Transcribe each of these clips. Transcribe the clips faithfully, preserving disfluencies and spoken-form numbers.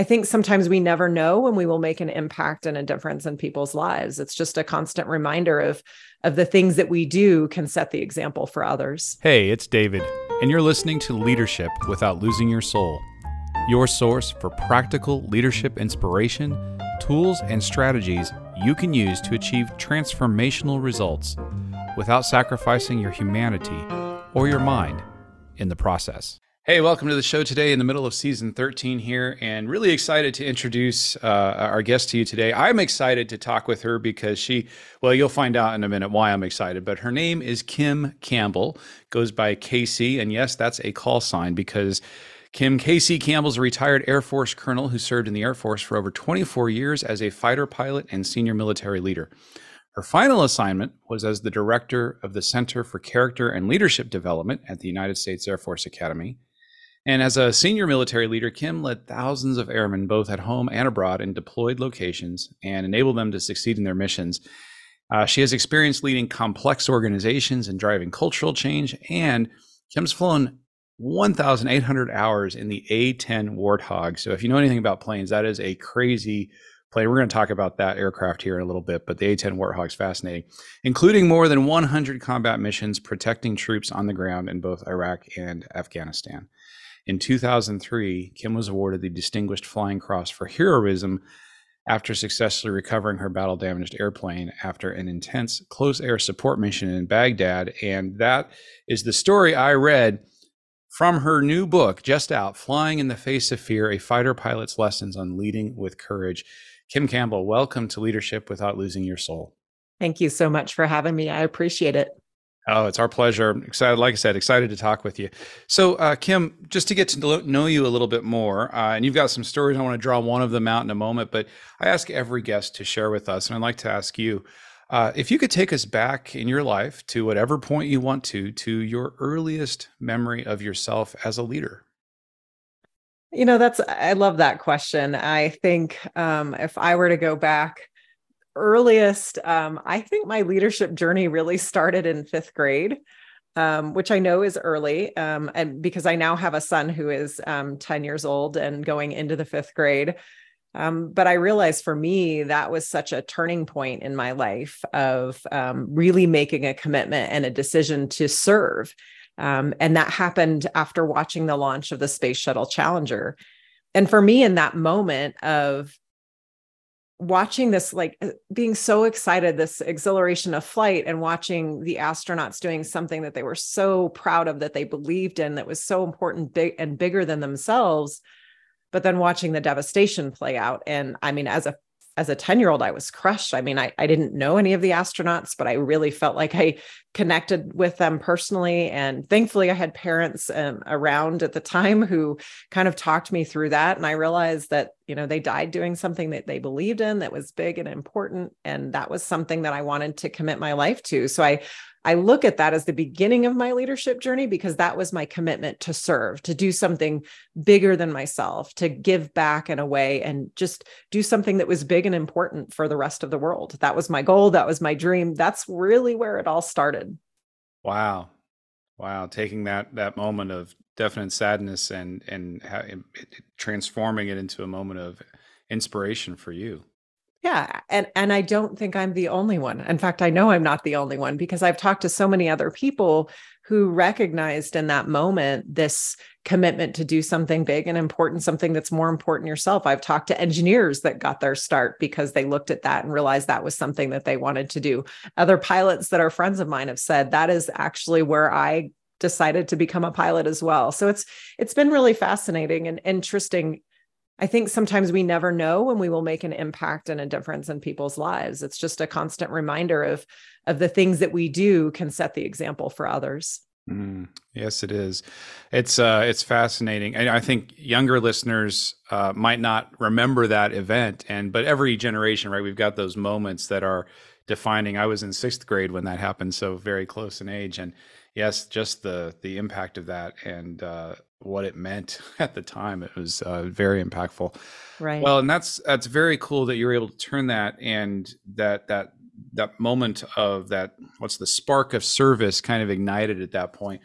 I think sometimes we never know when we will make an impact and a difference in people's lives. It's just a constant reminder of, of the things that we do can set the example for others. Hey, it's David, and you're listening to Leadership Without Losing Your Soul, your source for practical leadership inspiration, tools, and strategies you can use to achieve transformational results without sacrificing your humanity or your mind in the process. Hey, welcome to the show today in the middle of season thirteen here, and really excited to introduce uh, our guest to you today. I'm excited to talk with her because she, well, you'll find out in a minute why I'm excited, but her name is Kim Campbell, goes by K C, and yes, that's a call sign because Kim K C Campbell's a retired Air Force colonel who served in the Air Force for over twenty-four years as a fighter pilot and senior military leader. Her final assignment was as the director of the Center for Character and Leadership Development at the United States Air Force Academy. And as a senior military leader, Kim led thousands of airmen, both at home and abroad, in deployed locations and enabled them to succeed in their missions. Uh, she has experience leading complex organizations and driving cultural change. And Kim's flown one thousand eight hundred hours in the A ten Warthog. So if you know anything about planes, that is a crazy plane. We're going to talk about that aircraft here in a little bit, but the A ten Warthog's fascinating, including more than one hundred combat missions protecting troops on the ground in both Iraq and Afghanistan. In two thousand three, Kim was awarded the Distinguished Flying Cross for heroism after successfully recovering her battle-damaged airplane after an intense close air support mission in Baghdad. And that is the story I read from her new book, just out, Flying in the Face of Fear, A Fighter Pilot's Lessons on Leading with Courage. Kim Campbell, welcome to Leadership Without Losing Your Soul. Thank you so much for having me. I appreciate it. Oh, it's our pleasure. I'm excited, like I said, excited to talk with you. So, uh, Kim, just to get to know you a little bit more, uh, and you've got some stories. I want to draw one of them out in a moment, but I ask every guest to share with us, and I'd like to ask you, uh, if you could take us back in your life to whatever point you want to, to your earliest memory of yourself as a leader. You know, that's, I love that question. I think um, if I were to go back, earliest, um, I think my leadership journey really started in fifth grade, um, which I know is early. Um, and because I now have a son who is um, ten years old and going into the fifth grade. Um, but I realized for me, that was such a turning point in my life of um, really making a commitment and a decision to serve. Um, and that happened after watching the launch of the Space Shuttle Challenger. And for me, in that moment of watching this, like being so excited, this exhilaration of flight and watching the astronauts doing something that they were so proud of, that they believed in, that was so important, big and bigger than themselves, but then watching the devastation play out. And I mean, as a, as a ten year old, I was crushed. I mean, I, I didn't know any of the astronauts, but I really felt like I connected with them personally. And thankfully I had parents um, around at the time who kind of talked me through that. And I realized that, you know, they died doing something that they believed in, that was big and important. And that was something that I wanted to commit my life to. So I, I look at that as the beginning of my leadership journey, because that was my commitment to serve, to do something bigger than myself, to give back in a way and just do something that was big and important for the rest of the world. That was my goal. That was my dream. That's really where it all started. Wow. Wow. Taking that, that moment of definite sadness and, and how it, it, transforming it into a moment of inspiration for you. Yeah. And, and I don't think I'm the only one. In fact, I know I'm not the only one, because I've talked to so many other people who recognized in that moment this commitment to do something big and important, something that's more important than yourself. I've talked to engineers that got their start because they looked at that and realized that was something that they wanted to do. Other pilots that are friends of mine have said, that is actually where I decided to become a pilot as well. So it's, it's been really fascinating and interesting. I think sometimes we never know when we will make an impact and a difference in people's lives. It's just a constant reminder of, of the things that we do can set the example for others. Mm, yes, it is. It's uh, it's fascinating. And I think younger listeners uh, might not remember that event. And but every generation, right, we've got those moments that are defining. I was in sixth grade when that happened, so very close in age. And yes, just the the impact of that and uh, what it meant at the time. It was uh, very impactful. Right. Well, and that's that's very cool that you were able to turn that and that that that moment of that, what's the spark of service kind of ignited at that point.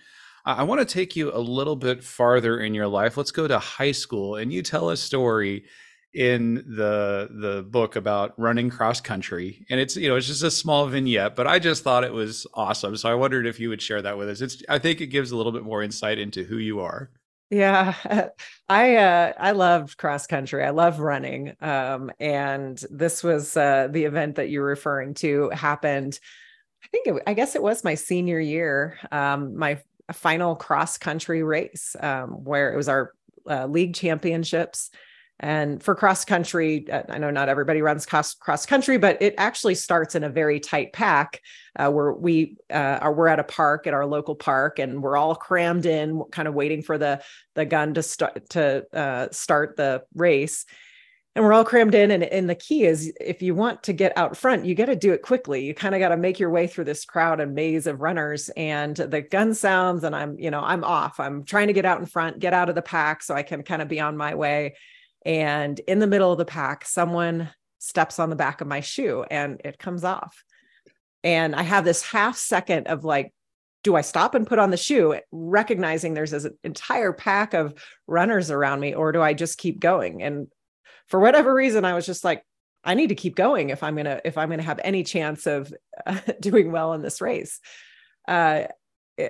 I, I want to take you a little bit farther in your life. Let's go to high school, and you tell a story in the the book about running cross country, and it's, you know, it's just a small vignette, but I just thought it was awesome. So I wondered if you would share that with us. It's, I think it gives a little bit more insight into who you are. Yeah, I uh, I loved cross country. I love running, um, and this was uh, the event that you're referring to happened. I think it, I guess it was my senior year, um, my final cross country race, um, where it was our uh, league championships. And for cross country, I know not everybody runs cross cross country, but it actually starts in a very tight pack uh, where we uh, are. We're at a park, at our local park, and we're all crammed in, kind of waiting for the the gun to start to uh, start the race. And we're all crammed in. And, and the key is, if you want to get out front, you got to do it quickly. You kind of got to make your way through this crowd and maze of runners, and the gun sounds, and I'm, you know, I'm off. I'm trying to get out in front, get out of the pack so I can kind of be on my way. And in the middle of the pack, someone steps on the back of my shoe and it comes off. And I have this half second of like, do I stop and put on the shoe, recognizing there's this entire pack of runners around me, or do I just keep going? And for whatever reason, I was just like, I need to keep going if I'm going to, if I'm going to have any chance of uh, doing well in this race. Uh,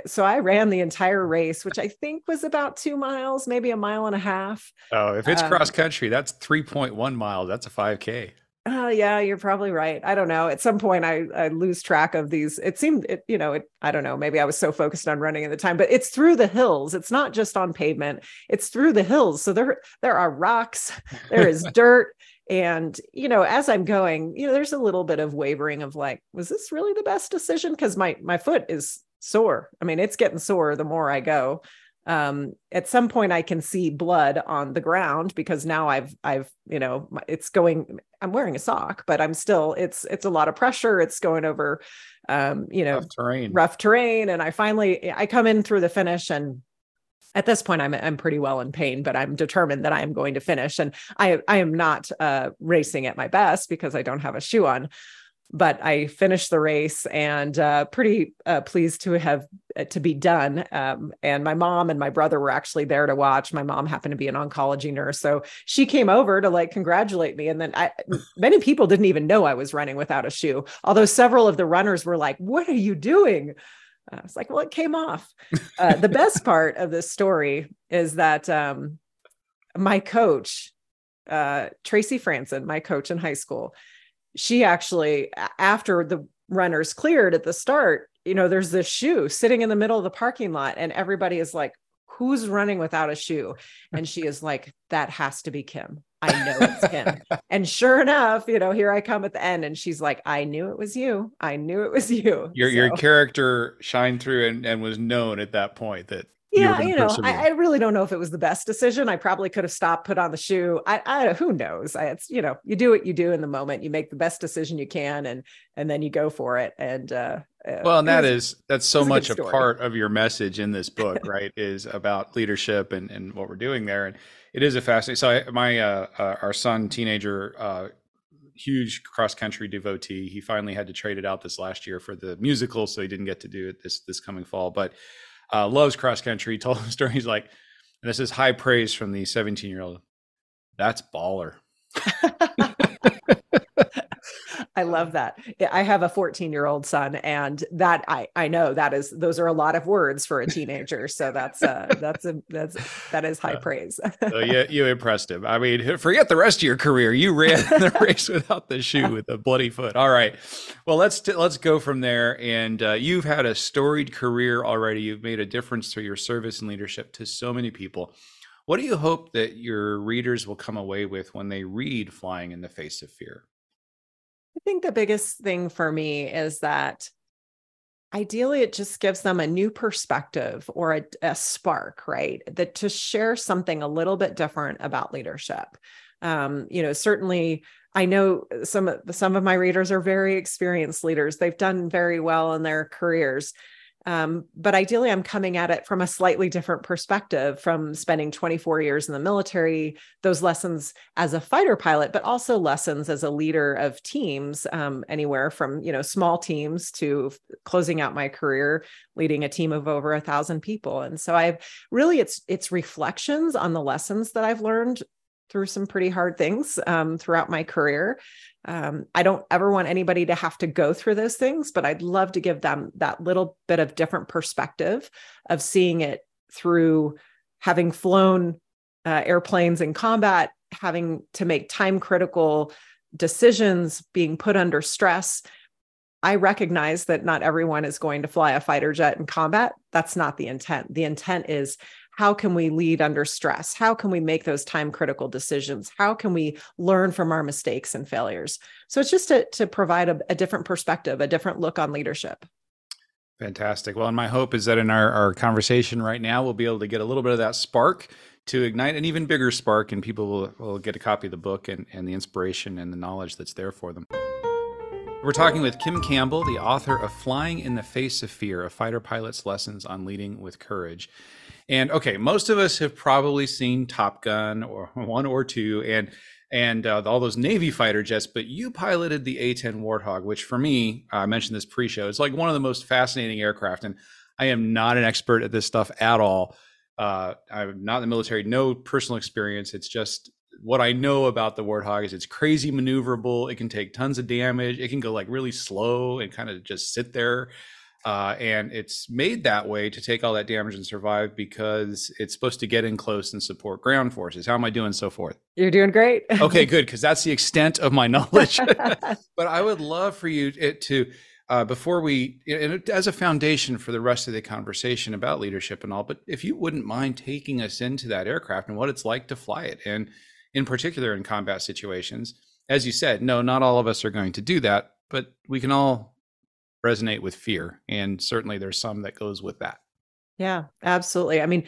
So I ran the entire race, which I think was about two miles, maybe a mile and a half. Oh, if it's um, cross country, that's three point one miles. That's a five K. Oh, uh, yeah, you're probably right. I don't know. At some point I, I lose track of these. It seemed, it, you know, it, I don't know, maybe I was so focused on running at the time, but it's through the hills. It's not just on pavement. It's through the hills. So there, there are rocks, there is dirt. And, you know, as I'm going, you know, there's a little bit of wavering of like, was this really the best decision? Cause my, my foot is sore. I mean, it's getting sore the more I go. Um, at some point I can see blood on the ground because now I've, I've, you know, it's going, I'm wearing a sock, but I'm still, it's, it's a lot of pressure. It's going over, um, you know, rough terrain. rough terrain. And I finally, I come in through the finish, and at this point I'm, I'm pretty well in pain, but I'm determined that I am going to finish. And I, I am not, uh, racing at my best because I don't have a shoe on. But I finished the race, and uh, pretty uh, pleased to have uh, to be done. Um, and my mom and my brother were actually there to watch. My mom happened to be an oncology nurse, so she came over to like congratulate me. And then I, many people didn't even know I was running without a shoe, although several of the runners were like, "What are you doing?" I was like, "Well, it came off." Uh, the best part of this story is that um, my coach, uh, Tracy Franson, my coach in high school. She actually, after the runners cleared at the start, you know, there's this shoe sitting in the middle of the parking lot, and everybody is like, who's running without a shoe? And she is like, that has to be Kim. I know it's Kim. And sure enough, you know, here I come at the end, and she's like, I knew it was you. I knew it was you. Your so. your character shined through and, and was known at that point that. Yeah, you know, I, I really don't know if it was the best decision. I probably could have stopped, put on the shoe. I, I who knows? I, it's, you know, you do what you do in the moment. You make the best decision you can, and and then you go for it. And uh, well, and that is that's so much a part of your message in this book, right? Is about leadership and and what we're doing there. And it is a fascinating. So I, my uh, uh, our son, teenager, uh, huge cross country devotee. He finally had to trade it out this last year for the musical, so he didn't get to do it this this coming fall, but. Uh, loves cross country, told him stories like, and this is high praise from the seventeen year old. That's baller. I love that. I have a fourteen year old son, and that I, I know that is, those are a lot of words for a teenager. So that's uh that's a, that's, that is high uh, praise. So yeah, you impressed him. I mean, forget the rest of your career. You ran the race without the shoe with a bloody foot. All right. Well, let's, t- let's go from there. And uh, you've had a storied career already. You've made a difference through your service and leadership to so many people. What do you hope that your readers will come away with when they read Flying in the Face of Fear? I think the biggest thing for me is that ideally it just gives them a new perspective or a, a spark, right? That to share something a little bit different about leadership. Um, you know, certainly I know some of, some of my readers are very experienced leaders. They've done very well in their careers. Um, but ideally, I'm coming at it from a slightly different perspective, from spending twenty-four years in the military, those lessons as a fighter pilot, but also lessons as a leader of teams, um, anywhere from, you know, small teams to closing out my career, leading a team of over a thousand people. And so I've really, it's, it's reflections on the lessons that I've learned through some pretty hard things um, throughout my career. Um, I don't ever want anybody to have to go through those things, but I'd love to give them that little bit of different perspective of seeing it through having flown uh, airplanes in combat, having to make time critical decisions, being put under stress. I recognize that not everyone is going to fly a fighter jet in combat. That's not the intent. The intent is, how can we lead under stress? How can we make those time-critical decisions? How can we learn from our mistakes and failures? So it's just to, to provide a, a different perspective, a different look on leadership. Fantastic. Well, and my hope is that in our, our conversation right now, we'll be able to get a little bit of that spark to ignite an even bigger spark, and people will, will get a copy of the book and, and the inspiration and the knowledge that's there for them. We're talking with Kim Campbell, the author of Flying in the Face of Fear, A Fighter Pilot's Lessons on Leading with Courage. And okay, most of us have probably seen Top Gun or one or two and and uh, all those Navy fighter jets, but you piloted the A ten Warthog, which for me, I mentioned this pre-show, it's like one of the most fascinating aircraft. And I am not an expert at this stuff at all. Uh, I'm not in the military, no personal experience. It's just, what I know about the Warthog is it's crazy maneuverable. It can take tons of damage. It can go like really slow and kind of just sit there. Uh, and it's made that way to take all that damage and survive because it's supposed to get in close and support ground forces. How am I doing so forth? You're doing great. Okay, good. Because that's the extent of my knowledge. But I would love for you it to, uh, before we, and as a foundation for the rest of the conversation about leadership and all, but if you wouldn't mind taking us into that aircraft and what it's like to fly it. And in particular in combat situations, as you said, no, not all of us are going to do that, but we can all resonate with fear. And certainly there's some that goes with that. Yeah, absolutely. I mean,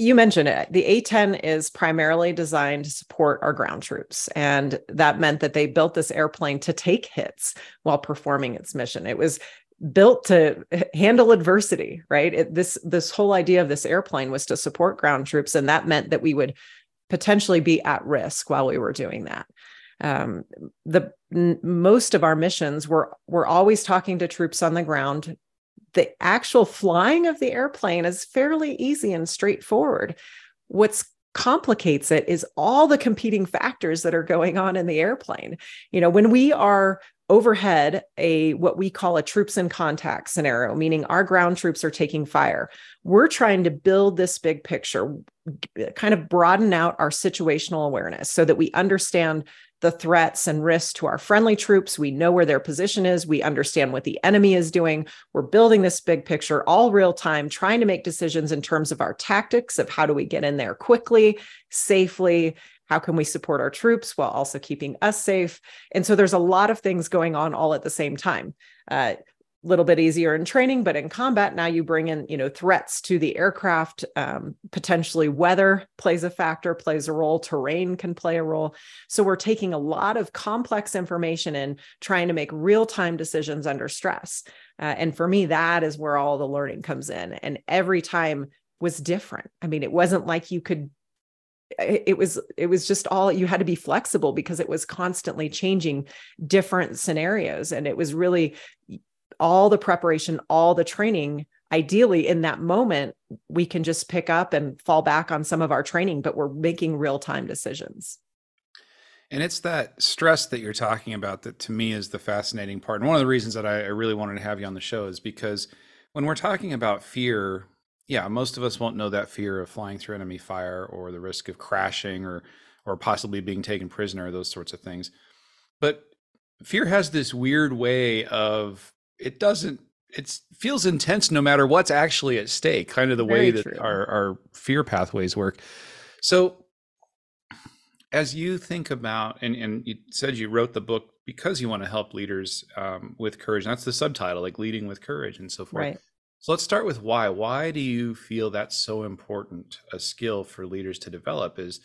you mentioned it, the A ten is primarily designed to support our ground troops. And that meant that they built this airplane to take hits while performing its mission. It was built to handle adversity, right? It, this, this whole idea of this airplane was to support ground troops. And that meant that we would potentially be at risk while we were doing that. Um, the n- most of our missions were, we're always talking to troops on the ground. The actual flying of the airplane is fairly easy and straightforward. What's complicates it is all the competing factors that are going on in the airplane. You know, when we are overhead, a what we call a troops in contact scenario, meaning our ground troops are taking fire, we're trying to build this big picture, kind of broaden out our situational awareness so that we understand the threats and risks to our friendly troops. We know where their position is. We understand what the enemy is doing. We're building this big picture all real time, trying to make decisions in terms of our tactics of how do we get in there quickly, safely, how can we support our troops while also keeping us safe? And so there's a lot of things going on all at the same time. Uh, little bit easier in training, but in combat, now you bring in, you know, threats to the aircraft, um, potentially weather plays a factor, plays a role, terrain can play a role. So we're taking a lot of complex information in, trying to make real-time decisions under stress. Uh, and for me, that is where all the learning comes in. And every time was different. I mean, it wasn't like you could, it was, it was just all, you had to be flexible because it was constantly changing different scenarios. And it was really all the preparation, all the training. Ideally, in that moment, we can just pick up and fall back on some of our training, but we're making real-time decisions. And it's that stress that you're talking about that to me is the fascinating part. And one of the reasons that I really wanted to have you on the show is because when we're talking about fear, yeah, most of us won't know that fear of flying through enemy fire or the risk of crashing or or possibly being taken prisoner, those sorts of things. But fear has this weird way of, it doesn't, it feels intense no matter what's actually at stake, kind of the Very way that true. our our fear pathways work. So as you think about, and, and you said you wrote the book because you want to help leaders um, with courage, and that's the subtitle, like Leading with Courage and so forth. Right. So let's start with why. Why do you feel that's so important a skill for leaders to develop is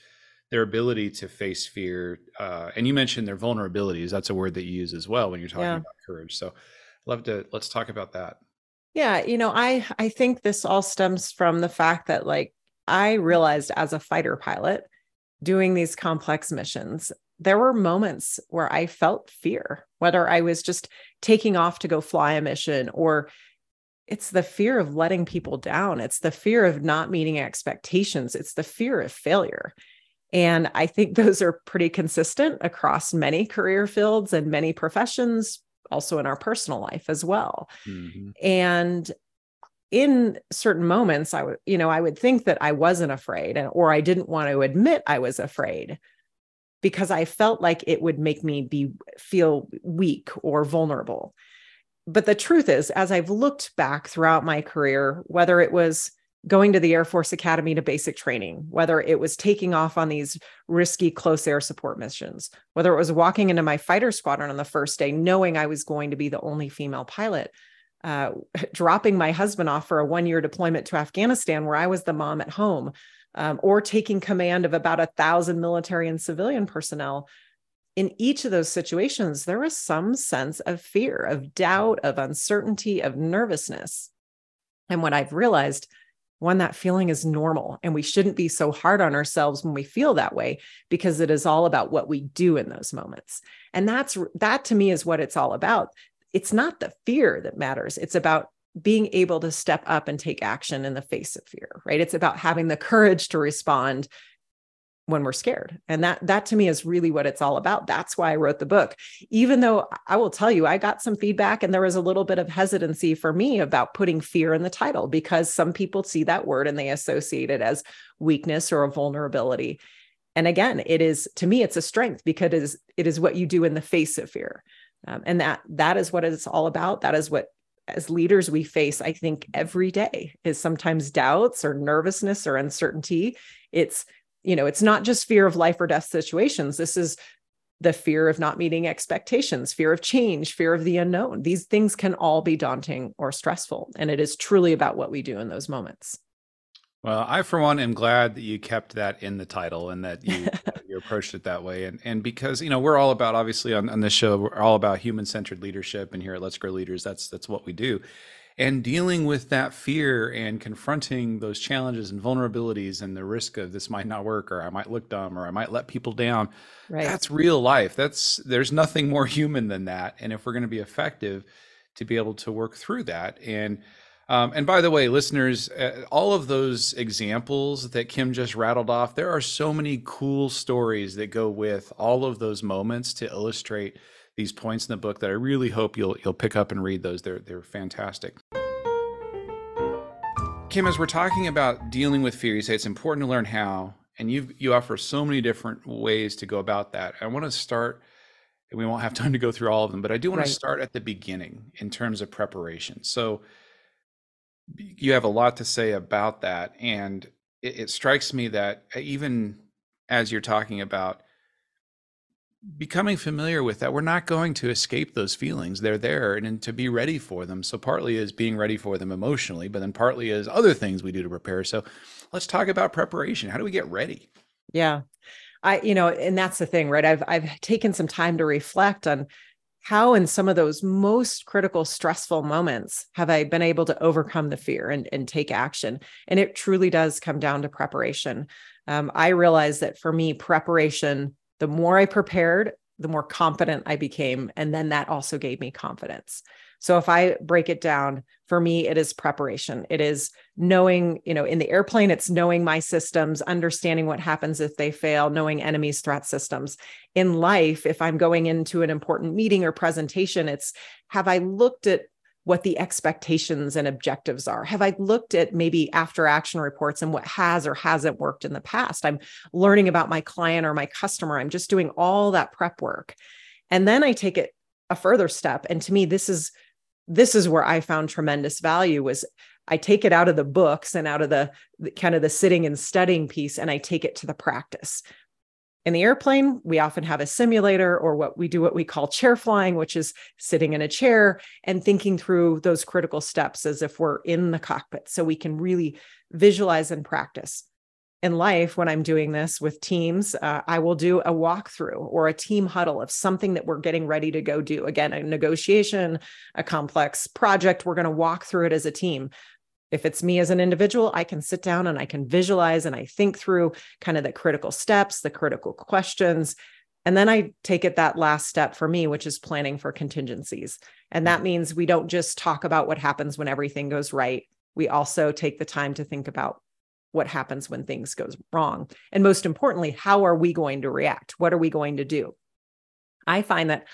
their ability to face fear? Uh, and you mentioned their vulnerabilities. That's a word that you use as well when you're talking yeah. about courage. So love to, let's talk about that. Yeah. You know, I, I think this all stems from the fact that, like, I realized as a fighter pilot doing these complex missions, there were moments where I felt fear, whether I was just taking off to go fly a mission, or it's the fear of letting people down. It's the fear of not meeting expectations. It's the fear of failure. And I think those are pretty consistent across many career fields and many professions, also in our personal life as well. Mm-hmm. And in certain moments, I would, you know, I would think that I wasn't afraid, and, or I didn't want to admit I was afraid, because I felt like it would make me be feel weak or vulnerable. But the truth is, as I've looked back throughout my career, whether it was going to the Air Force Academy to basic training, whether it was taking off on these risky close air support missions, whether it was walking into my fighter squadron on the first day, knowing I was going to be the only female pilot, uh, dropping my husband off for a one-year deployment to Afghanistan where I was the mom at home, um, or taking command of about a thousand military and civilian personnel. In each of those situations, there was some sense of fear, of doubt, of uncertainty, of nervousness. And what I've realized, one, that feeling is normal, and we shouldn't be so hard on ourselves when we feel that way, because it is all about what we do in those moments. And that's, that to me is what it's all about. It's not the fear that matters. It's about being able to step up and take action in the face of fear, right? It's about having the courage to respond when we're scared. And that, that to me is really what it's all about. That's why I wrote the book, even though I will tell you, I got some feedback and there was a little bit of hesitancy for me about putting fear in the title, because some people see that word and they associate it as weakness or a vulnerability. And again, it is, to me, it's a strength, because it is, it is what you do in the face of fear. Um, and that, that is what it's all about. That is what, as leaders, we face, I think, every day, is sometimes doubts or nervousness or uncertainty. It's, you know, it's not just fear of life or death situations. This is the fear of not meeting expectations, fear of change, fear of the unknown. These things can all be daunting or stressful. And it is truly about what we do in those moments. Well, I, for one, am glad that you kept that in the title and that you, you approached it that way. And and because, you know, we're all about, obviously on, on this show, we're all about human-centered leadership. And here at Let's Grow Leaders, that's that's what we do. And dealing with that fear and confronting those challenges and vulnerabilities and the risk of this might not work, or I might look dumb, or I might let people down. Right. That's real life. That's, there's nothing more human than that. And if we're going to be effective, to be able to work through that. And um, and by the way, listeners, uh, all of those examples that Kim just rattled off, there are so many cool stories that go with all of those moments to illustrate these points in the book that I really hope you'll you'll pick up and read those. They're they're fantastic. Kim, as we're talking about dealing with fear, you say it's important to learn how, and you you offer so many different ways to go about that. I want to start, and we won't have time to go through all of them, but I do want right. to start at the beginning in terms of preparation. So you have a lot to say about that, and it, it strikes me that even as you're talking about becoming familiar with that, we're not going to escape those feelings. They're there, and, and to be ready for them. So partly is being ready for them emotionally, but then partly is other things we do to prepare. So let's talk about preparation. How do we get ready? Yeah. I, you know, and that's the thing, right? I've, I've taken some time to reflect on how in some of those most critical, stressful moments have I been able to overcome the fear and, and take action. And it truly does come down to preparation. Um, I realized that for me, preparation, the more I prepared, the more confident I became. And then that also gave me confidence. So if I break it down, for me, it is preparation. It is knowing, you know, in the airplane, it's knowing my systems, understanding what happens if they fail, knowing enemies' threat systems. In life, if I'm going into an important meeting or presentation, it's, have I looked at what the expectations and objectives are? Have I looked at maybe after action reports and what has or hasn't worked in the past? I'm learning about my client or my customer. I'm just doing all that prep work. And then I take it a further step. And to me, this is, this is where I found tremendous value, was I take it out of the books and out of the kind of the sitting and studying piece, and I take it to the practice. In the airplane, we often have a simulator, or what we do, what we call chair flying, which is sitting in a chair and thinking through those critical steps as if we're in the cockpit, so we can really visualize and practice. in life, when I'm doing this with teams, uh, I will do a walkthrough or a team huddle of something that we're getting ready to go do. Again, a negotiation, a complex project, we're going to walk through it as a team. If it's me as an individual, I can sit down and I can visualize and I think through kind of the critical steps, the critical questions. And then I take it that last step for me, which is planning for contingencies. And that means we don't just talk about what happens when everything goes right. We also take the time to think about what happens when things go wrong. And most importantly, how are we going to react? What are we going to do? I find that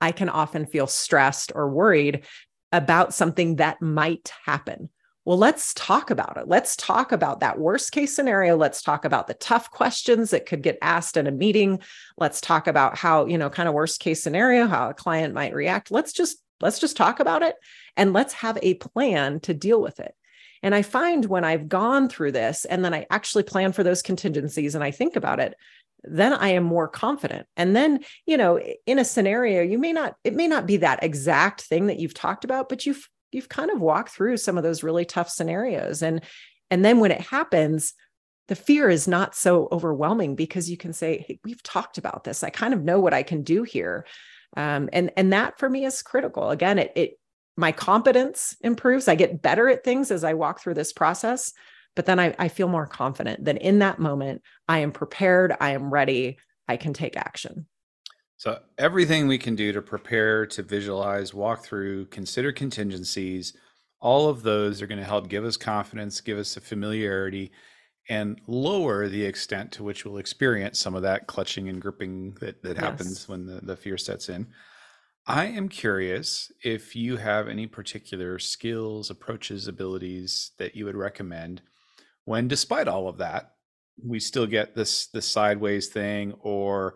I can often feel stressed or worried about something that might happen. Well, let's talk about it. Let's talk about that worst case scenario. Let's talk about the tough questions that could get asked in a meeting. Let's talk about how, you know, kind of worst case scenario, how a client might react. Let's just, let's just talk about it and let's have a plan to deal with it. And I find when I've gone through this and then I actually plan for those contingencies and I think about it, then I am more confident. And then, you know, in a scenario, you may not, it may not be that exact thing that you've talked about, but you've You've kind of walked through some of those really tough scenarios. And, and then when it happens, the fear is not so overwhelming because you can say, hey, we've talked about this. I kind of know what I can do here. Um, and, and that for me is critical. Again, it, it, my competence improves. I get better at things as I walk through this process, but then I, I feel more confident that in that moment, I am prepared. I am ready. I can take action. So everything we can do to prepare, to visualize, walk through, consider contingencies, all of those are going to help give us confidence, give us a familiarity, and lower the extent to which we'll experience some of that clutching and gripping that, that yes. happens when the, the fear sets in. I am curious if you have any particular skills, approaches, abilities that you would recommend when, despite all of that, we still get this, this sideways thing, or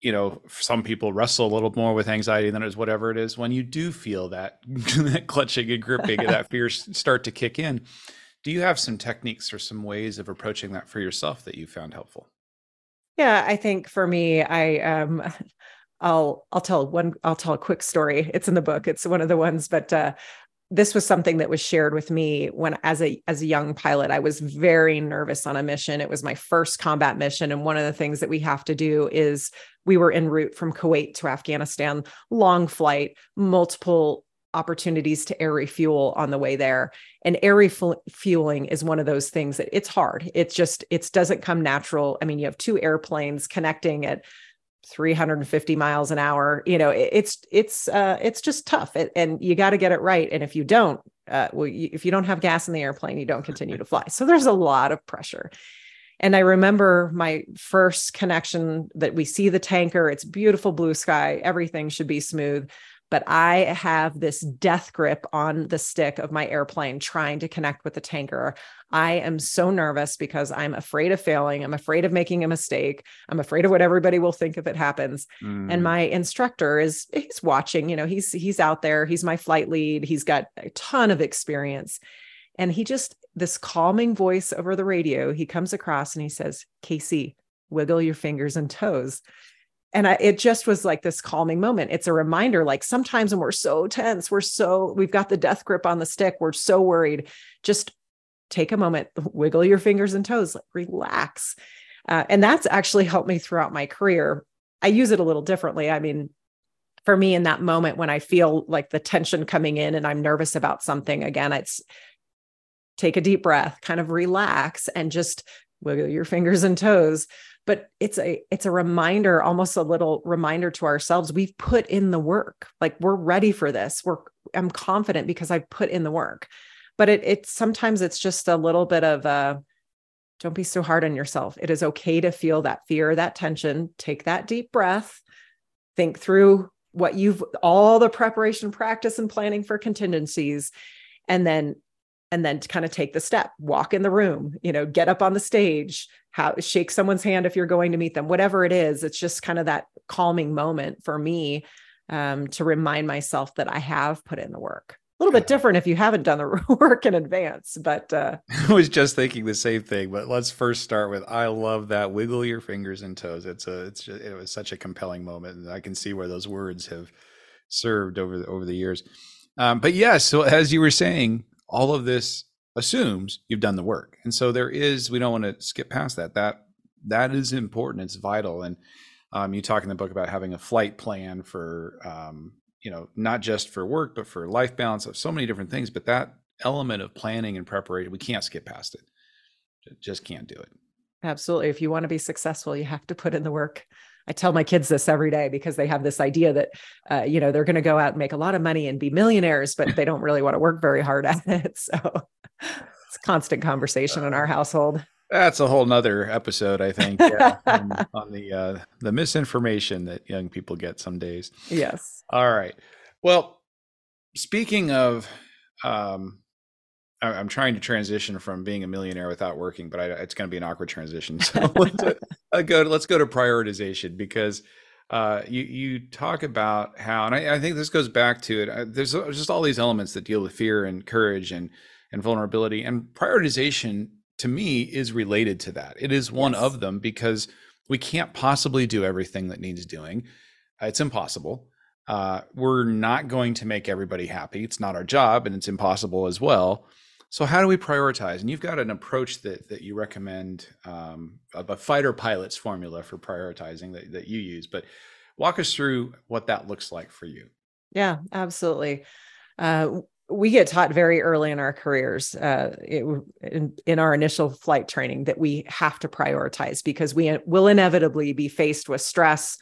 you know, some people wrestle a little more with anxiety than it is, whatever it is. When you do feel that, that clutching and gripping and that fear start to kick in, do you have some techniques or some ways of approaching that for yourself that you found helpful? Yeah, I think for me, I, um, I'll, I'll tell one, I'll tell a quick story. It's in the book. It's one of the ones, but, uh, this was something that was shared with me when, as a, as a young pilot, I was very nervous on a mission. It was my first combat mission. And one of the things that we have to do is we were en route from Kuwait to Afghanistan, long flight, multiple opportunities to air refuel on the way there. And air refueling is one of those things that it's hard. It's just, it doesn't come natural. I mean, you have two airplanes connecting at three hundred fifty miles an hour, you know, it's, it's, uh, it's just tough it, and you got to get it right. And if you don't, uh, well, you, if you don't have gas in the airplane, you don't continue to fly. So there's a lot of pressure. And I remember my first connection that we see the tanker, it's beautiful blue sky, everything should be smooth. But I have this death grip on the stick of my airplane trying to connect with the tanker. I am so nervous because I'm afraid of failing. I'm afraid of making a mistake. I'm afraid of what everybody will think if it happens. Mm. And my instructor is, he's watching, you know, he's, he's out there. He's my flight lead. He's got a ton of experience. And he just, this calming voice over the radio, he comes across and he says, Casey, wiggle your fingers and toes. And I, it just was like this calming moment. It's a reminder, like sometimes when we're so tense, we're so, we've got the death grip on the stick. We're so worried. Just take a moment, wiggle your fingers and toes, like relax. Uh, and that's actually helped me throughout my career. I use it a little differently. I mean, for me in that moment, when I feel like the tension coming in and I'm nervous about something, again, it's take a deep breath, kind of relax and just wiggle your fingers and toes. But it's a, it's a reminder, almost a little reminder to ourselves. We've put in the work, like we're ready for this. We're, I'm confident because I've put in the work, but it, it's sometimes it's just a little bit of a, don't be so hard on yourself. It is okay to feel that fear, that tension, take that deep breath, think through what you've, all the preparation, practice, and planning for contingencies. And then And then to kind of take the step, walk in the room, you know, get up on the stage, how, shake someone's hand if you're going to meet them, whatever it is. It's just kind of that calming moment for me um, to remind myself that I have put in the work. A little bit different if you haven't done the work in advance, but. Uh, I was just thinking the same thing, but let's first start with, I love that, wiggle your fingers and toes. It's a, it's just, it was such a compelling moment, and I can see where those words have served over the, over the years. Um, but yes, yeah, so as you were saying, all of this assumes you've done the work. And so there is, we don't want to skip past that. That, that is important. It's vital. And um, you talk in the book about having a flight plan for, um, you know, not just for work, but for life balance, of so many different things. But that element of planning and preparation, we can't skip past it. Just can't do it. Absolutely. If you want to be successful, you have to put in the work. I tell my kids this every day because they have this idea that, uh, you know, they're going to go out and make a lot of money and be millionaires, but they don't really want to work very hard at it. So it's a constant conversation in our household. That's a whole nother episode, I think, yeah, on, on the, uh, the misinformation that young people get some days. Yes. All right. Well, speaking of, um, I'm trying to transition from being a millionaire without working, but I, it's going to be an awkward transition. So let's, uh, go to, let's go to prioritization, because uh, you, you talk about how, and I, I think this goes back to it. I, there's just all these elements that deal with fear and courage and, and vulnerability, and prioritization to me is related to that. It is one yes. of them, because we can't possibly do everything that needs doing. It's impossible. Uh, we're not going to make everybody happy. It's not our job, and it's impossible as well. So how do we prioritize? And you've got an approach that that you recommend, um, a fighter pilot's formula for prioritizing that, that you use, but walk us through what that looks like for you. Yeah, absolutely. Uh, we get taught very early in our careers, uh, it, in, in our initial flight training, that we have to prioritize because we will inevitably be faced with stress,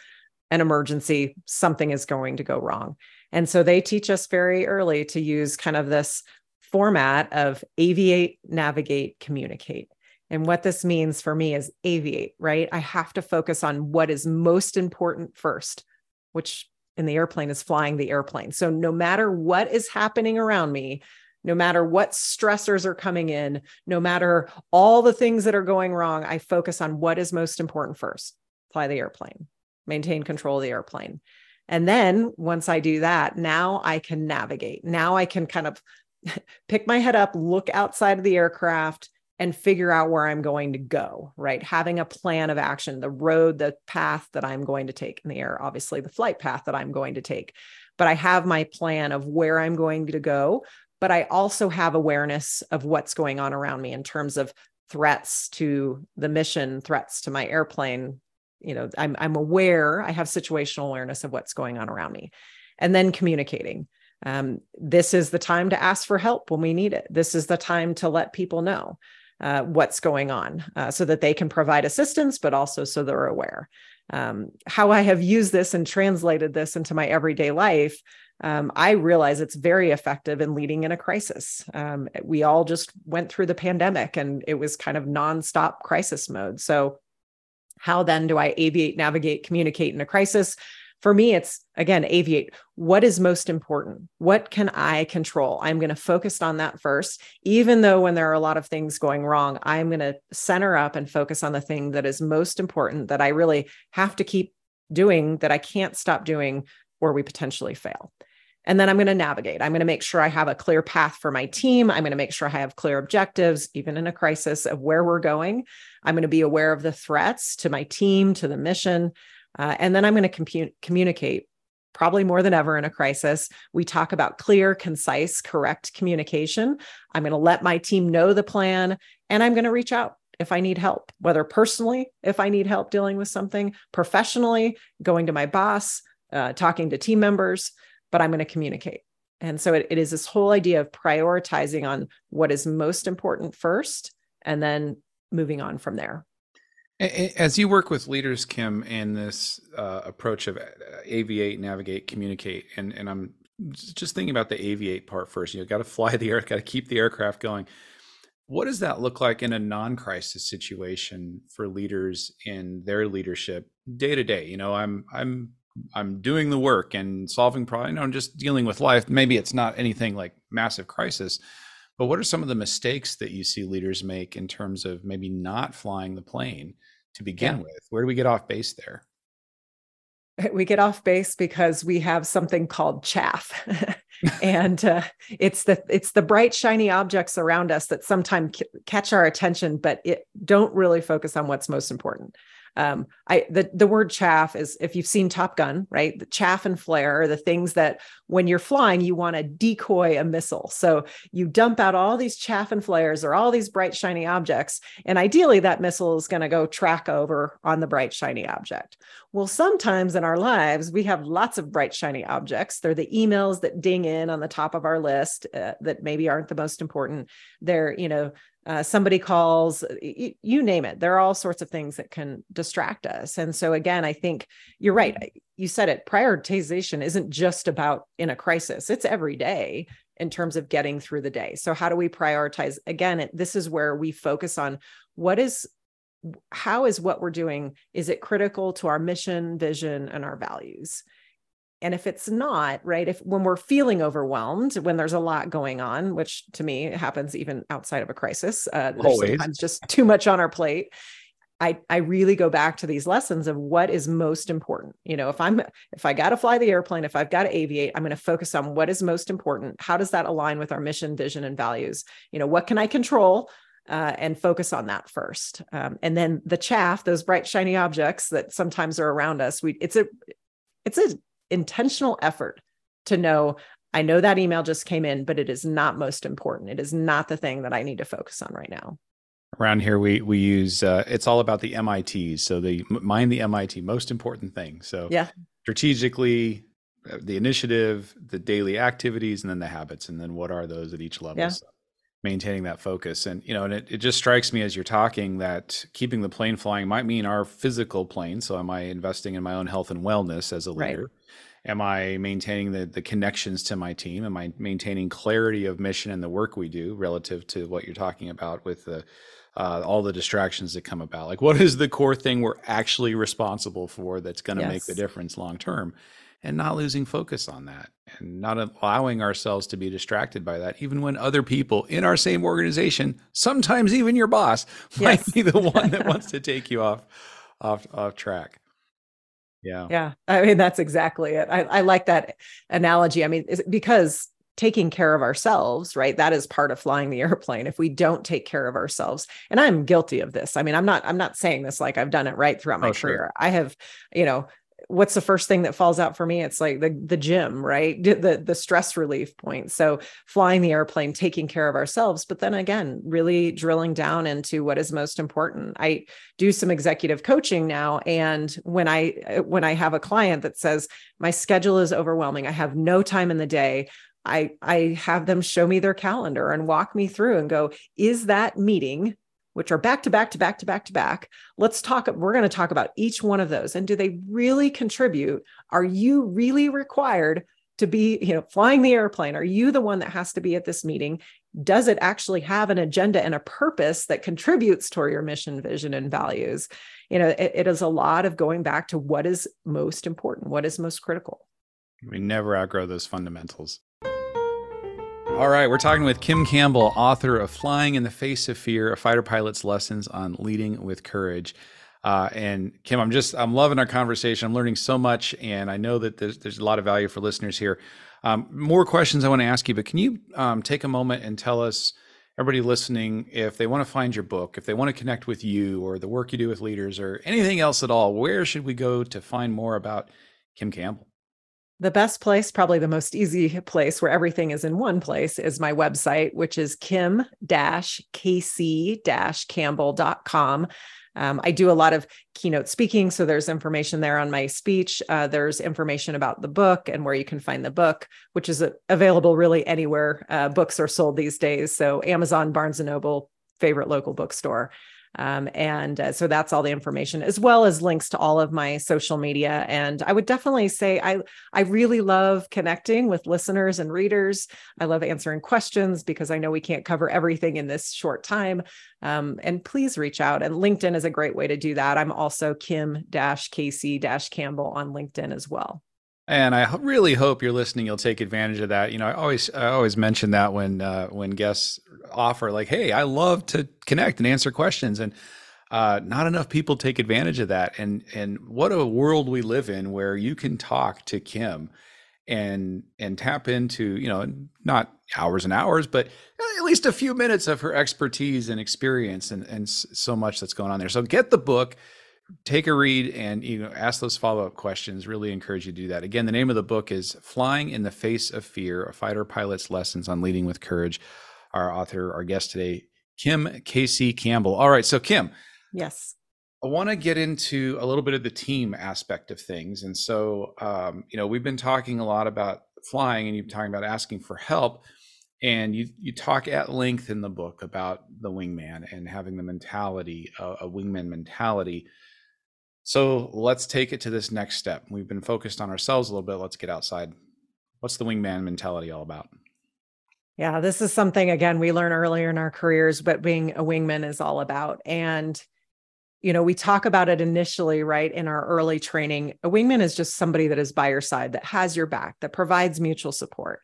an emergency, something is going to go wrong. And so they teach us very early to use kind of this format of aviate, navigate, communicate. And what this means for me is aviate, right? I have to focus on what is most important first, which in the airplane is flying the airplane. So no matter what is happening around me, no matter what stressors are coming in, no matter all the things that are going wrong, I focus on what is most important first. Fly the airplane, maintain control of the airplane. And then once I do that, now I can navigate. Now I can kind of pick my head up, look outside of the aircraft, and figure out where I'm going to go, right? Having a plan of action, the road, the path that I'm going to take in the air, obviously the flight path that I'm going to take. But I have my plan of where I'm going to go, but I also have awareness of what's going on around me in terms of threats to the mission, threats to my airplane. You know, I'm, I'm aware, I have situational awareness of what's going on around me. And then communicating. Um, this is the time to ask for help when we need it. This is the time to let people know uh, what's going on uh, so that they can provide assistance, but also so they're aware. Um, how I have used this and translated this into my everyday life, um, I realize it's very effective in leading in a crisis. Um, we all just went through the pandemic and it was kind of nonstop crisis mode. So how then do I aviate, navigate, communicate in a crisis? For me, it's, again, aviate. What is most important? What can I control? I'm going to focus on that first, even though when there are a lot of things going wrong, I'm going to center up and focus on the thing that is most important, that I really have to keep doing, that I can't stop doing, or we potentially fail. And then I'm going to navigate. I'm going to make sure I have a clear path for my team. I'm going to make sure I have clear objectives, even in a crisis, of where we're going. I'm going to be aware of the threats to my team, to the mission. Uh, and then I'm going to compu- communicate, probably more than ever in a crisis. We talk about clear, concise, correct communication. I'm going to let my team know the plan, and I'm going to reach out if I need help, whether personally, if I need help dealing with something, professionally, going to my boss, uh, talking to team members, but I'm going to communicate. And so it, it is this whole idea of prioritizing on what is most important first, and then moving on from there. As you work with leaders, Kim, in this uh, approach of aviate, navigate, communicate, and, and I'm just thinking about the aviate part first. You've got to fly the air, got to keep the aircraft going. What does that look like in a non-crisis situation for leaders in their leadership day to day? You know, I'm I'm I'm doing the work and solving problems. I'm just dealing with life. Maybe it's not anything like massive crisis. But what are some of the mistakes that you see leaders make in terms of maybe not flying the plane to begin yeah. with? Where do we get off base there? We get off base because we have something called chaff. and uh, it's the it's the bright, shiny objects around us that sometimes c- catch our attention, but it don't really focus on what's most important. Um, I the the word chaff is, if you've seen Top Gun, right? The chaff and flare are the things that when you're flying, you want to decoy a missile. So you dump out all these chaff and flares or all these bright, shiny objects. And ideally that missile is going to go track over on the bright, shiny object. Well, sometimes in our lives, we have lots of bright, shiny objects. They're the emails that ding in on the top of our list uh, that maybe aren't the most important. They're, you know, Uh, somebody calls, you, you name it. There are all sorts of things that can distract us. And so again, I think you're right. You said it, prioritization isn't just about in a crisis. It's every day in terms of getting through the day. So how do we prioritize? Again, it, this is where we focus on what is, how is what we're doing? Is it critical to our mission, vision, and our values? And if it's not, right, if when we're feeling overwhelmed, when there's a lot going on, which to me happens even outside of a crisis, uh, there's sometimes just too much on our plate. I, I really go back to these lessons of what is most important. You know, if I'm, if I got to fly the airplane, if I've got to aviate, I'm going to focus on what is most important. How does that align with our mission, vision, and values? You know, what can I control? Uh, and focus on that first. Um, and then the chaff, those bright, shiny objects that sometimes are around us, we, it's a, it's a, intentional effort to know, I know that email just came in, but it is not most important. It is not the thing that I need to focus on right now. Around here, we we use, uh, it's all about the M I Ts. So the mind the M I T, most important thing. So yeah. Strategically, the initiative, the daily activities, and then the habits. And then what are those at each level? Yeah. So maintaining that focus. And, you know, and it, it just strikes me as you're talking that keeping the plane flying might mean our physical plane. So am I investing in my own health and wellness as a leader? Right. Am I maintaining the, the connections to my team? Am I maintaining clarity of mission and the work we do relative to what you're talking about with the, uh, all the distractions that come about? Like, what is the core thing we're actually responsible for that's going to yes. make the difference long term? And not losing focus on that and not allowing ourselves to be distracted by that, even when other people in our same organization, sometimes even your boss, yes. might be the one that wants to take you off, off, off track. Yeah. Yeah. I mean, that's exactly it. I, I like that analogy. I mean, because taking care of ourselves, right? That is part of flying the airplane. If we don't take care of ourselves, and I'm guilty of this. I mean, I'm not, I'm not saying this like I've done it right throughout my oh, career. Sure. I have, you know, what's the first thing that falls out for me? It's like the, the gym, right? The, the stress relief point. So flying the airplane, taking care of ourselves, but then again, really drilling down into what is most important. I do some executive coaching now. And when I, when I have a client that says, my schedule is overwhelming, I have no time in the day, I, I have them show me their calendar and walk me through and go, is that meeting, which are back to back to back to back to back. Let's talk, we're going to talk about each one of those. And do they really contribute? Are you really required to be, you know, flying the airplane? Are you the one that has to be at this meeting? Does it actually have an agenda and a purpose that contributes toward your mission, vision, and values? You know, it, it is a lot of going back to what is most important, what is most critical. We never outgrow those fundamentals. All right, we're talking with Kim Campbell, author of Flying in the Face of Fear, A Fighter Pilot's Lessons on Leading with Courage. Uh, and Kim, I'm just, I'm loving our conversation. I'm learning so much, and I know that there's, there's a lot of value for listeners here. Um, more questions I want to ask you, but can you um, take a moment and tell us, everybody listening, if they want to find your book, if they want to connect with you or the work you do with leaders or anything else at all, where should we go to find more about Kim Campbell? The best place, probably the most easy place where everything is in one place, is my website, which is kim dash k c dash campbell dot com. Um, I do a lot of keynote speaking, so there's information there on my speech. Uh, there's information about the book and where you can find the book, which is available really anywhere uh, books are sold these days. So Amazon, Barnes and Noble, favorite local bookstore. Um, and uh, so that's all the information, as well as links to all of my social media. And I would definitely say I, I really love connecting with listeners and readers. I love answering questions because I know we can't cover everything in this short time. Um, and please reach out. And LinkedIn is a great way to do that. I'm also Kim K C Campbell on LinkedIn as well. And I really hope you're listening. You'll take advantage of that. You know, I always, I always mention that when, uh, when guests offer, like, "Hey, I love to connect and answer questions," and uh, not enough people take advantage of that. And and what a world we live in where you can talk to Kim, and and tap into, you know, not hours and hours, but at least a few minutes of her expertise and experience, and and so much that's going on there. So get the book. take a read and, you know, ask those follow-up questions. Really encourage you to do that. Again, the name of the book is Flying in the Face of Fear, A Fighter Pilot's Lessons on Leading with Courage. Our author, our guest today, Kim K C Campbell. All right, so Kim. Yes. I want to get into a little bit of the team aspect of things. And so, um, you know, we've been talking a lot about flying, and you've been talking about asking for help. And you, you talk at length in the book about the wingman and having the mentality, uh, a wingman mentality. So let's take it to this next step. We've been focused on ourselves a little bit. Let's get outside. What's the wingman mentality all about? Yeah, this is something, again, we learn earlier in our careers, but being a wingman is all about. And, you know, we talk about it initially, right, in our early training. A wingman is just somebody that is by your side, that has your back, that provides mutual support.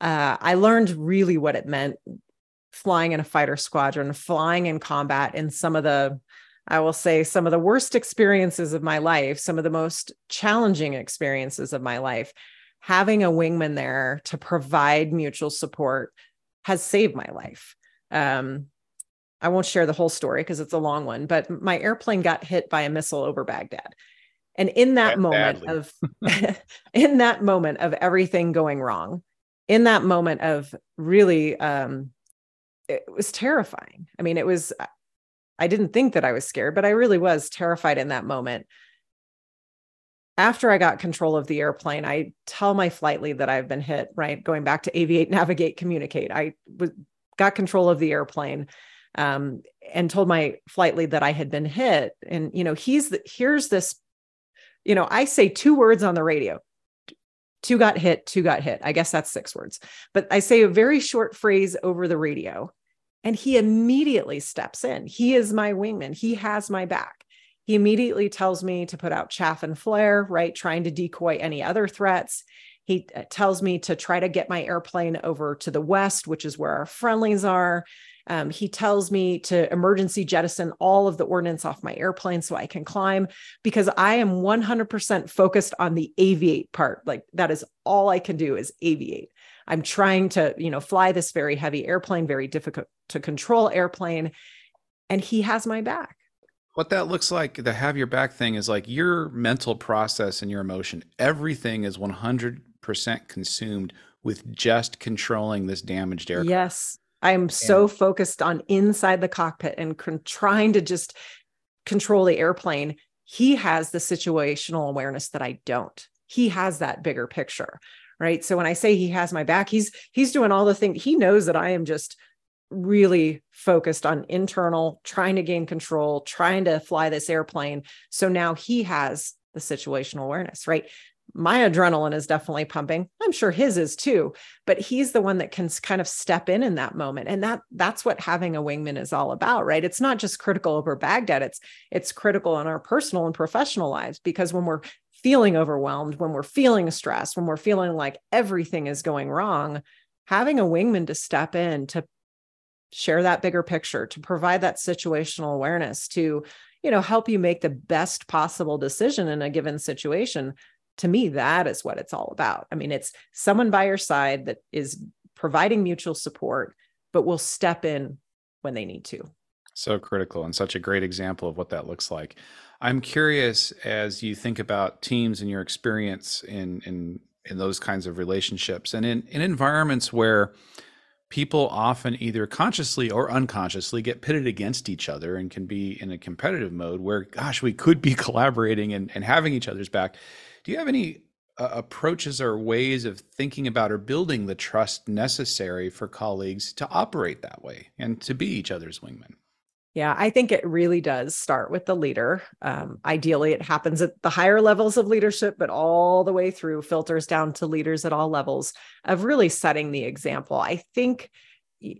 Uh, I learned really what it meant flying in a fighter squadron, flying in combat in some of the, I will say, some of the worst experiences of my life, some of the most challenging experiences of my life. Having a wingman there to provide mutual support has saved my life. Um, I won't share the whole story because it's a long one, but my airplane got hit by a missile over Baghdad. And in that, that moment badly. of, in that moment of everything going wrong, in that moment of really, um, it was terrifying. I mean, it was, I didn't think that I was scared, but I really was terrified in that moment. After I got control of the airplane, I tell my flight lead that I've been hit, right? Going back to aviate, navigate, communicate. I was, got control of the airplane um, and told my flight lead that I had been hit. And, you know, he's, the, here's this, you know, I say two words on the radio, two got hit, two got hit. I guess that's six words, but I say a very short phrase over the radio. And he immediately steps in. He is my wingman. He has my back. He immediately tells me to put out chaff and flare, right? Trying to decoy any other threats. He tells me to try to get my airplane over to the west, which is where our friendlies are. Um, he tells me to emergency jettison all of the ordnance off my airplane so I can climb, because I am one hundred percent focused on the aviate part. Like, that is all I can do is aviate. I'm trying to, you know, fly this very heavy airplane, very difficult to control airplane. And he has my back. What that looks like, the have your back thing, is like your mental process and your emotion. Everything is one hundred percent consumed with just controlling this damaged aircraft. Yes. I'm so and- focused on inside the cockpit and con- trying to just control the airplane. He has the situational awareness that I don't. He has that bigger picture, right? So when I say he has my back, he's, he's doing all the things. He knows that I am just really focused on internal, trying to gain control, trying to fly this airplane. So now he has the situational awareness, right? My adrenaline is definitely pumping. I'm sure his is too, but he's the one that can kind of step in in that moment. And that that's what having a wingman is all about, right? It's not just critical over Baghdad. It's, it's critical in our personal and professional lives, because when we're feeling overwhelmed, when we're feeling stressed, when we're feeling like everything is going wrong, having a wingman to step in, to share that bigger picture, to provide that situational awareness, to, you know, help you make the best possible decision in a given situation. To me, that is what it's all about. I mean, it's someone by your side that is providing mutual support, but will step in when they need to. So critical, and such a great example of what that looks like. I'm curious, as you think about teams and your experience in in, in those kinds of relationships and in, in environments where people often either consciously or unconsciously get pitted against each other and can be in a competitive mode where, gosh, we could be collaborating and, and having each other's back. Do you have any uh, approaches or ways of thinking about or building the trust necessary for colleagues to operate that way and to be each other's wingmen? Yeah, I think it really does start with the leader. Um, ideally, it happens at the higher levels of leadership, but all the way through filters down to leaders at all levels of really setting the example. I think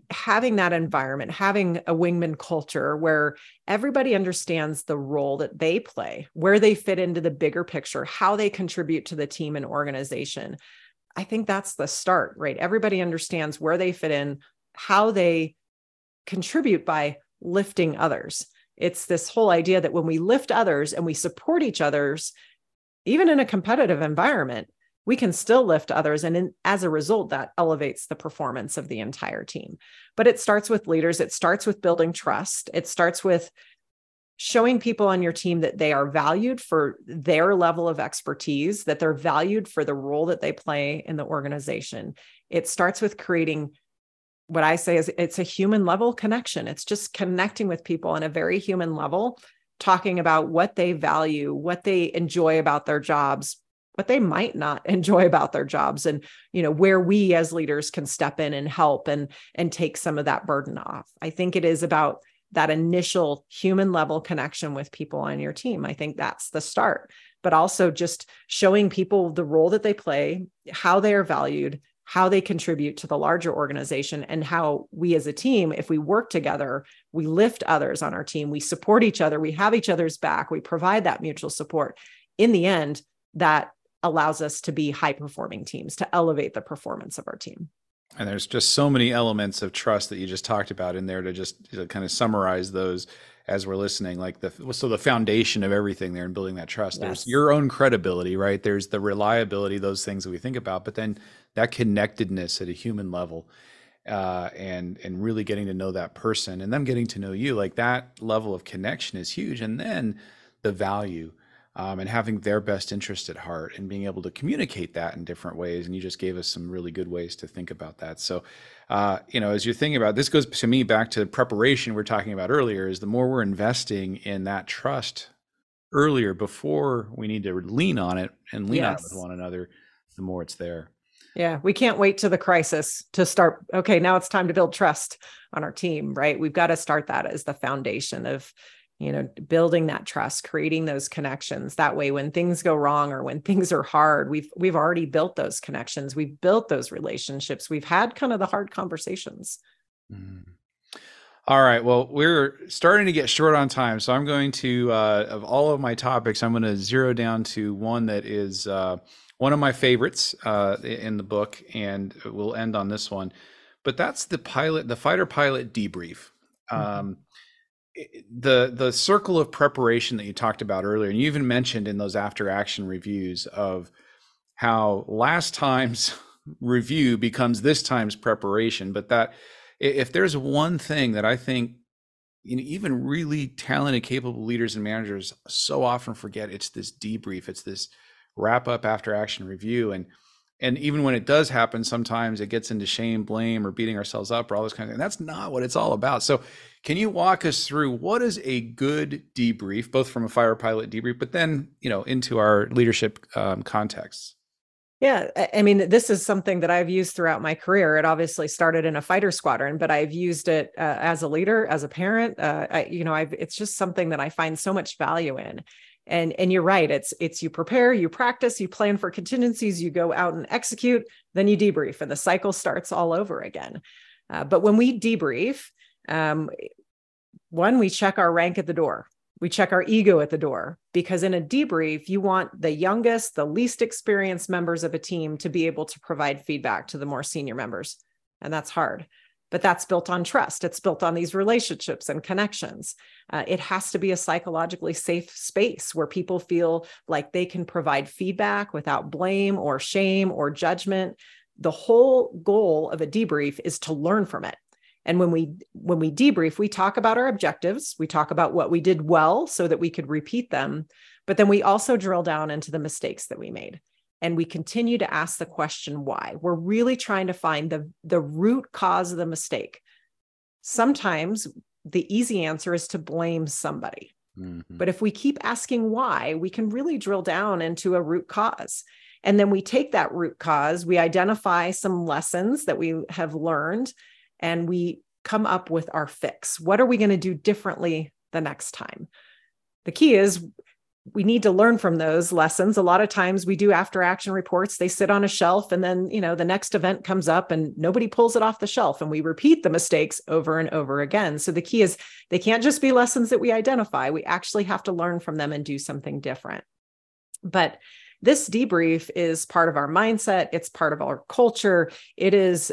having that environment, having a wingman culture where everybody understands the role that they play, where they fit into the bigger picture, how they contribute to the team and organization. I think that's the start, right? Everybody understands where they fit in, how they contribute by lifting others. It's this whole idea that when we lift others and we support each other's, even in a competitive environment, we can still lift others. And in, as a result, that elevates the performance of the entire team. But it starts with leaders. It starts with building trust. It starts with showing people on your team that they are valued for their level of expertise, that they're valued for the role that they play in the organization. It starts with creating what I say is it's a human level connection. It's just connecting with people on a very human level, talking about what they value, what they enjoy about their jobs, what they might not enjoy about their jobs, and, you know, where we as leaders can step in and help and, and take some of that burden off. I think it is about that initial human level connection with people on your team. I think that's the start, but also just showing people the role that they play, how they are valued, how they contribute to the larger organization, and how we as a team, if we work together, we lift others on our team, we support each other, we have each other's back, we provide that mutual support. In the end, that allows us to be high-performing teams, to elevate the performance of our team. And there's just so many elements of trust that you just talked about in there to just to kind of summarize those as we're listening, like the, so the foundation of everything there and building that trust, yes. There's your own credibility, right? There's the reliability, those things that we think about, but then that connectedness at a human level uh, and, and really getting to know that person and them getting to know you, like that level of connection is huge. And then the value Um, and having their best interest at heart and being able to communicate that in different ways. And you just gave us some really good ways to think about that. So, uh, you know, as you're thinking about this, goes to me back to preparation we were talking about earlier, is the more we're investing in that trust earlier before we need to lean on it and lean yes. on it with one another, the more it's there. Yeah. We can't wait to the crisis to start. Okay. Now it's time to build trust on our team, right? We've got to start that as the foundation of, you know, building that trust, creating those connections. That way, when things go wrong or when things are hard, we've, we've already built those connections. We've built those relationships. We've had kind of the hard conversations. Mm. All right. Well, we're starting to get short on time. So I'm going to, uh, of all of my topics, I'm going to zero down to one that is uh, one of my favorites uh, in the book, and we'll end on this one, but that's the pilot, the fighter pilot debrief. Um, mm-hmm. The the circle of preparation that you talked about earlier, and you even mentioned in those after action reviews of how last time's review becomes this time's preparation. But that if there's one thing that I think, you know, even really talented, capable leaders and managers so often forget, it's this debrief, it's this wrap up after action review. And and even when it does happen, sometimes it gets into shame, blame, or beating ourselves up or all this kind of thing. That's not what it's all about. So can you walk us through what is a good debrief, both from a fighter pilot debrief, but then, you know, into our leadership um, contexts? Yeah. I mean, this is something that I've used throughout my career. It obviously started in a fighter squadron, but I've used it uh, as a leader, as a parent. Uh, I, you know, I've, it's just something that I find so much value in. And, and you're right. It's, it's, you prepare, you practice, you plan for contingencies, you go out and execute, then you debrief, and the cycle starts all over again. Uh, but when we debrief, um, one, we check our rank at the door. We check our ego at the door, because in a debrief, you want the youngest, the least experienced members of a team to be able to provide feedback to the more senior members. And that's hard. But that's built on trust. It's built on these relationships and connections. Uh, it has to be a psychologically safe space where people feel like they can provide feedback without blame or shame or judgment. The whole goal of a debrief is to learn from it. And when we, when we debrief, we talk about our objectives. We talk about what we did well so that we could repeat them. But then we also drill down into the mistakes that we made. And we continue to ask the question, why? We're really trying to find the, the root cause of the mistake. Sometimes the easy answer is to blame somebody. Mm-hmm. But if we keep asking why, we can really drill down into a root cause. And then we take that root cause, we identify some lessons that we have learned, and we come up with our fix. What are we going to do differently the next time? The key is, we need to learn from those lessons. A lot of times we do after action reports, they sit on a shelf, and then, you know, the next event comes up and nobody pulls it off the shelf, and we repeat the mistakes over and over again. So the key is they can't just be lessons that we identify. We actually have to learn from them and do something different. But this debrief is part of our mindset. It's part of our culture. It is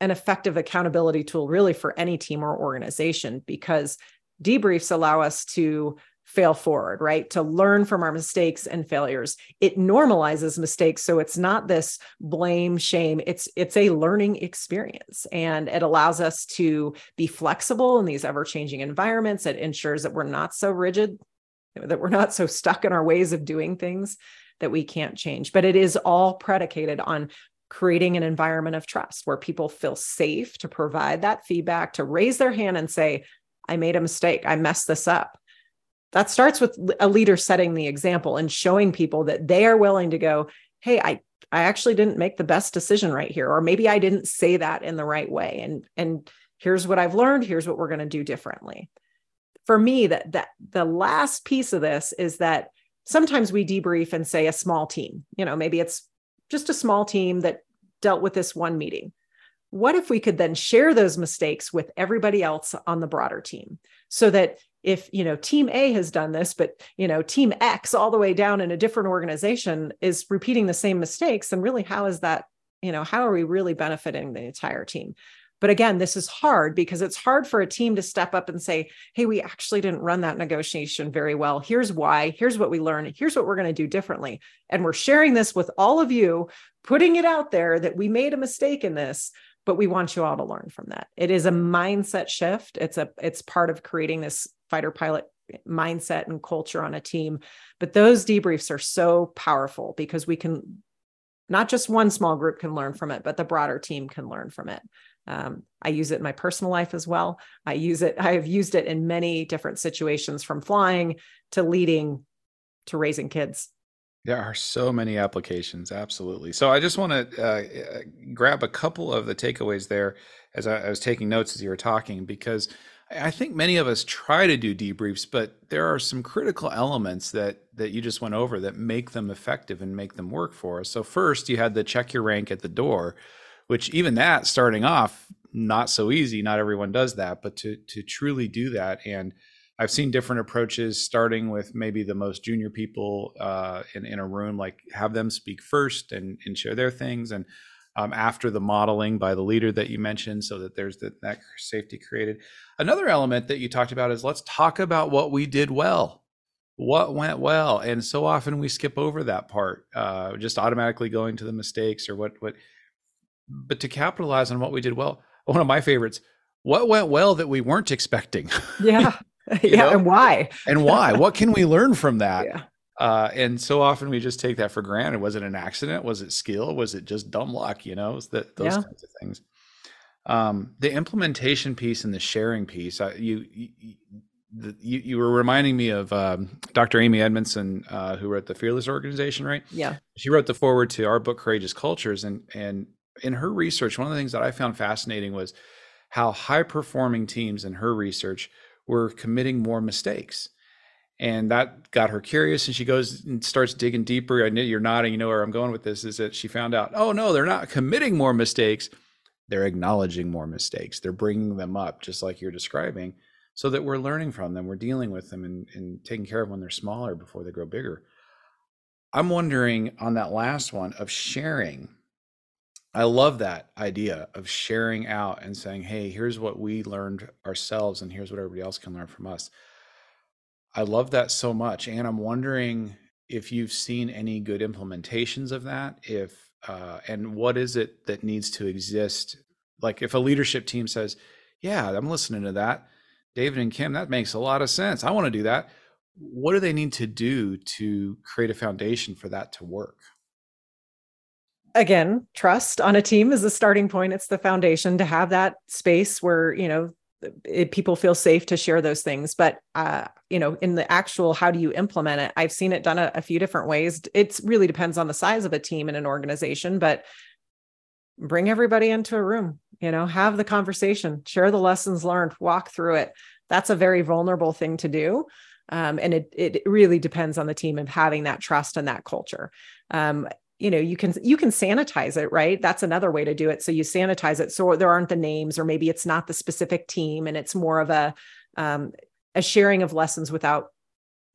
an effective accountability tool really for any team or organization, because debriefs allow us to fail forward, right? To learn from our mistakes and failures. It normalizes mistakes. So it's not this blame, shame. It's, it's a learning experience. And it allows us to be flexible in these ever-changing environments. It ensures that we're not so rigid, that we're not so stuck in our ways of doing things that we can't change. But it is all predicated on creating an environment of trust where people feel safe to provide that feedback, to raise their hand and say, I made a mistake. I messed this up. That starts with a leader setting the example and showing people that they are willing to go, hey, I, I actually didn't make the best decision right here. Or maybe I didn't say that in the right way. And, and here's what I've learned. Here's what we're going to do differently. For me, that, that the last piece of this is that sometimes we debrief and say a small team, you know, maybe it's just a small team that dealt with this one meeting. What if we could then share those mistakes with everybody else on the broader team so that if, you know, team A has done this, but, you know, team X all the way down in a different organization is repeating the same mistakes, then really how is that, you know, how are we really benefiting the entire team? But again, this is hard because it's hard for a team to step up and say, hey, we actually didn't run that negotiation very well. Here's why. Here's what we learned. Here's what we're going to do differently. And we're sharing this with all of you, putting it out there that we made a mistake in this, but we want you all to learn from that. It is a mindset shift. It's a, it's part of creating this fighter pilot mindset and culture on a team. But those debriefs are so powerful because we can, not just one small group can learn from it, but the broader team can learn from it. Um, I use it in my personal life as well. I use it, I have used it in many different situations, from flying to leading to raising kids. There are so many applications. Absolutely. So I just want to uh, grab a couple of the takeaways there as I, I was taking notes as you were talking, because I think many of us try to do debriefs, but there are some critical elements that that you just went over that make them effective and make them work for us. So first, you had the check your rank at the door, which even that starting off, not so easy. Not everyone does that, but to to truly do that. And I've seen different approaches, starting with maybe the most junior people uh, in, in a room, like have them speak first and, and share their things. And Um, after the modeling by the leader that you mentioned, so that there's the, that safety created. Another element that you talked about is let's talk about what we did well, what went well. And so often we skip over that part, uh, just automatically going to the mistakes or what, what, but to capitalize on what we did well. One of my favorites, what went well that we weren't expecting. Yeah. yeah. Know? And why? and why, what can we learn from that? Yeah. Uh, and so often we just take that for granted. Was it an accident? Was it skill? Was it just dumb luck? You know, that, those yeah. kinds of things. Um, the implementation piece and the sharing piece, uh, you, you, you, you were reminding me of um, Doctor Amy Edmondson, uh, who wrote the Fearless Organization, right? Yeah. She wrote the foreword to our book, Courageous Cultures. And, and in her research, one of the things that I found fascinating was how high-performing teams in her research were committing more mistakes. And that got her curious, and she goes and starts digging deeper. I know you're nodding, you know where I'm going with this, is that she found out, oh no, they're not committing more mistakes. They're acknowledging more mistakes. They're bringing them up, just like you're describing, so that we're learning from them, we're dealing with them, and, and taking care of when they're smaller before they grow bigger. I'm wondering on that last one of sharing. I love that idea of sharing out and saying, hey, here's what we learned ourselves, and here's what everybody else can learn from us. I love that so much. And I'm wondering if you've seen any good implementations of that, if, uh, and what is it that needs to exist? Like if a leadership team says, yeah, I'm listening to that, David and Kim, that makes a lot of sense. I want to do that. What do they need to do to create a foundation for that to work? Again, trust on a team is the starting point. It's the foundation to have that space where, you know, It, people feel safe to share those things. But, uh, you know, in the actual, how do you implement it? I've seen it done a, a few different ways. It really depends on the size of a team and an organization, but bring everybody into a room, you know, have the conversation, share the lessons learned, walk through it. That's a very vulnerable thing to do. Um, and it, it really depends on the team and having that trust and that culture. Um, you know, you can, you can sanitize it, right? That's another way to do it. So you sanitize it. So there aren't the names, or maybe it's not the specific team, and it's more of a, um, a sharing of lessons without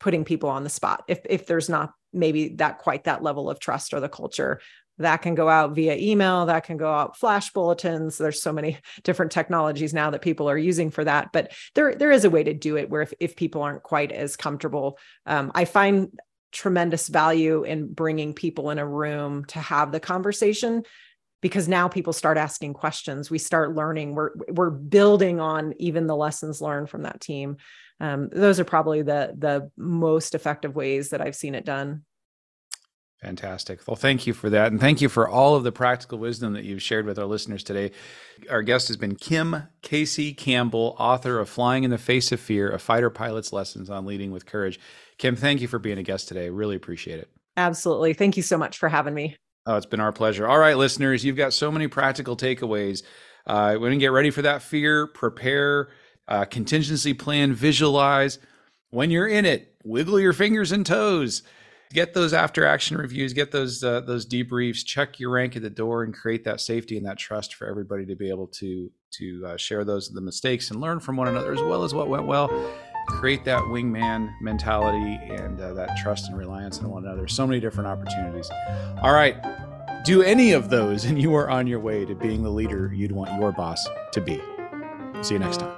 putting people on the spot. If, if there's not maybe that quite that level of trust or the culture, That can go out via email, that can go out flash bulletins. There's so many different technologies now that people are using for that, but there, there is a way to do it where if, if people aren't quite as comfortable, um, I find tremendous value in bringing people in a room to have the conversation, because now people start asking questions. We start learning, we're, we're building on even the lessons learned from that team. Um, those are probably the, the most effective ways that I've seen it done. Fantastic. Well, thank you for that. And thank you for all of the practical wisdom that you've shared with our listeners today. Our guest has been Kim Casey Campbell, author of Flying in the Face of Fear, A Fighter Pilot's Lessons on Leading with Courage. Kim, thank you for being a guest today. Really appreciate it. Absolutely. Thank you so much for having me. Oh, it's been our pleasure. All right, listeners, you've got so many practical takeaways. Uh, we're going to get ready for that fear, prepare, uh, contingency plan, visualize. When you're in it, wiggle your fingers and toes. Get those after action reviews, get those uh, those debriefs, check your rank at the door, and create that safety and that trust for everybody to be able to to uh, share those the mistakes and learn from one another, as well as what went well. Create that wingman mentality and uh, that trust and reliance on one another. So many different opportunities. All right, do any of those and you are on your way to being the leader you'd want your boss to be. See you next time.